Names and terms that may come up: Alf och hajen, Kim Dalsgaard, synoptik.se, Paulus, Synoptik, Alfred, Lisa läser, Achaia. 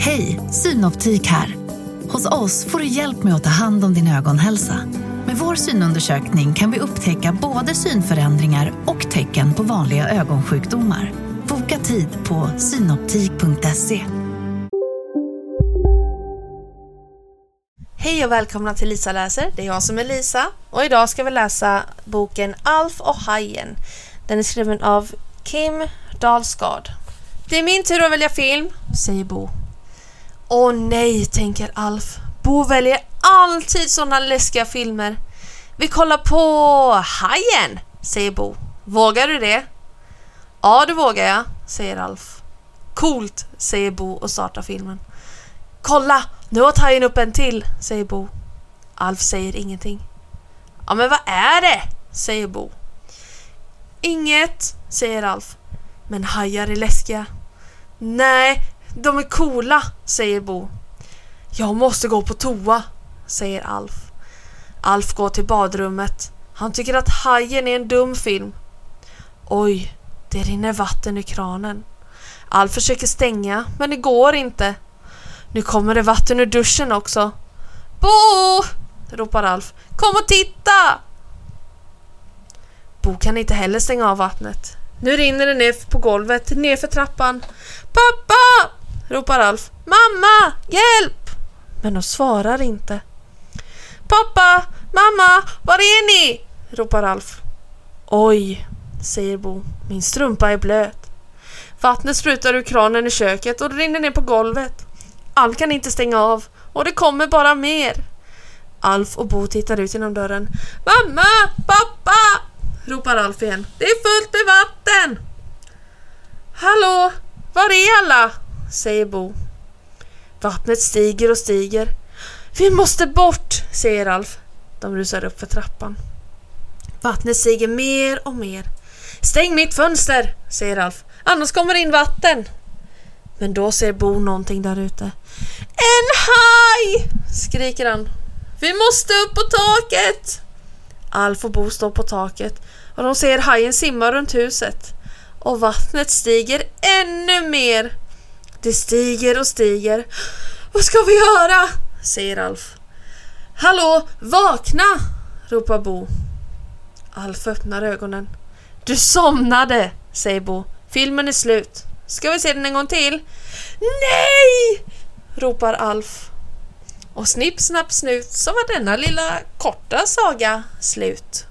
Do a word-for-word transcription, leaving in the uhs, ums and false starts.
Hej, Synoptik här. Hos oss får du hjälp med att ta hand om din ögonhälsa. Med vår synundersökning kan vi upptäcka både synförändringar och tecken på vanliga ögonsjukdomar. Boka tid på synoptik punkt se. Hej och välkomna till Lisa läser. Det är jag som är Lisa. Och idag ska vi läsa boken Alf och hajen. Den är skriven av Kim Dalsgaard. Det är min tur att välja film, säger Bo. Åh nej, tänker Alf. Bo väljer alltid sådana läskiga filmer. Vi kollar på hajen, säger Bo. Vågar du det? Ja, det vågar jag, säger Alf. Coolt, säger Bo och startar filmen. Kolla, nu har hajen upp en till, säger Bo. Alf säger ingenting. Ja, men vad är det, säger Bo. Inget, säger Alf. Men hajar är läskiga. Nej, de är coola, säger Bo. Jag måste gå på toa, säger Alf. Alf går till badrummet. Han tycker att hajen är en dum film. Oj, det rinner vatten i kranen. Alf försöker stänga, men det går inte. Nu kommer det vatten ur duschen också. Bo! Ropar Alf. Kom och titta! Bo kan inte heller stänga av vattnet. Nu rinner det ner på golvet, ner för trappan. Pappa! Ropar Alf. Mamma! Hjälp! Men de svarar inte. Pappa! Mamma! Var är ni? Ropar Alf. Oj, säger Bo. Min strumpa är blöt. Vattnet sprutar ur kranen i köket och rinner ner på golvet. Alf kan inte stänga av och det kommer bara mer. Alf och Bo tittar ut genom dörren. Mamma! Pappa! Ropar Alf igen. Det är fullt med vatten! Hallå, var är alla? Säger Bo. Vattnet stiger och stiger. Vi måste bort, säger Alf. De rusar upp för trappan. Vattnet stiger mer och mer. Stäng mitt fönster, säger Alf. Annars kommer in vatten. Men då ser Bo någonting där ute. En haj! Skriker han. Vi måste upp på taket! Alf och Bo står på taket och de ser hajen simma runt huset. Och vattnet stiger ännu mer. Det stiger och stiger. Vad ska vi göra? Säger Alf. Hallå, vakna! Ropar Bo. Alf öppnar ögonen. Du somnade, säger Bo. Filmen är slut. Ska vi se den en gång till? Nej! Ropar Alf. Och snipp, snapp, snut så var denna lilla korta saga slut.